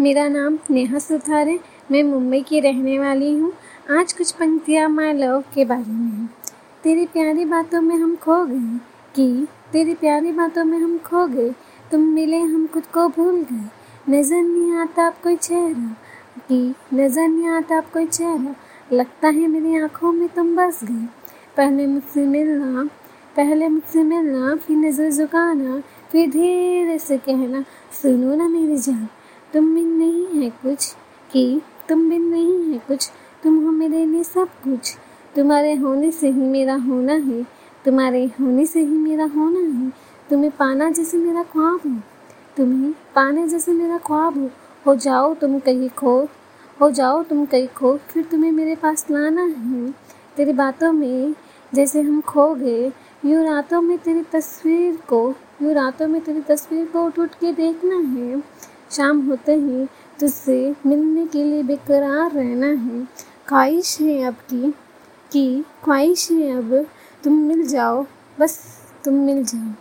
मेरा नाम नेहा सुथार है। मैं मुंबई की रहने वाली हूँ। आज कुछ पंक्तियाँ माय लव के बारे में हैं। तेरी प्यारी बातों में हम खो गए कि तेरी प्यारी बातों में हम खो गए, तुम मिले हम खुद को भूल गए। नज़र नहीं आता आप कोई चेहरा कि नज़र नहीं आता आप कोई चेहरा, लगता है मेरी आँखों में तुम बस गए। पहले मुझसे मिलना फिर नज़र झुकाना, फिर धीरे से कहना सुनो ना मेरी जान, तुम बिन नहीं है कुछ, तुम हो मेरे लिए सब कुछ। तुम्हारे होने से ही मेरा होना है, तुम्हें पाना जैसे मेरा ख्वाब हो, हो जाओ तुम कहीं खो, फिर तुम्हें मेरे पास लाना है। तेरी बातों में जैसे हम खो गए, यूँ रातों में तेरी तस्वीर को टूट के देखना है। शाम होते ही तुझसे मिलने के लिए बेकरार रहना है। ख्वाहिश है अब तुम मिल जाओ।